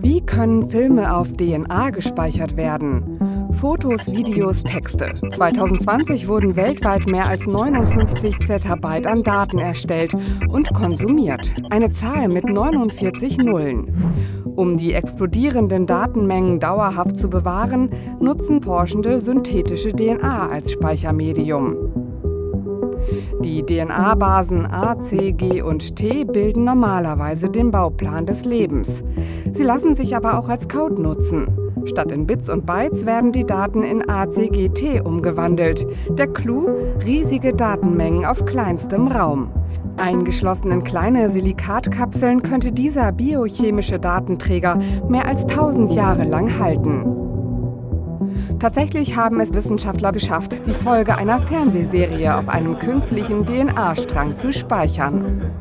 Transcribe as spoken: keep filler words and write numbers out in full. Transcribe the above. Wie können Filme auf D N A gespeichert werden? Fotos, Videos, Texte. zwanzig zwanzig wurden weltweit mehr als neunundfünfzig Zettabyte an Daten erstellt und konsumiert. Eine Zahl mit neunundvierzig Nullen. Um die explodierenden Datenmengen dauerhaft zu bewahren, nutzen Forschende synthetische D N A als Speichermedium. Die D N A-Basen A, C, G und T bilden normalerweise den Bauplan des Lebens. Sie lassen sich aber auch als Code nutzen. Statt in Bits und Bytes werden die Daten in A, C, G, T umgewandelt. Der Clou? Riesige Datenmengen auf kleinstem Raum. Eingeschlossen in kleine Silikatkapseln könnte dieser biochemische Datenträger mehr als tausend Jahre lang halten. Tatsächlich haben es Wissenschaftler geschafft, die Folge einer Fernsehserie auf einem künstlichen D N A-Strang zu speichern.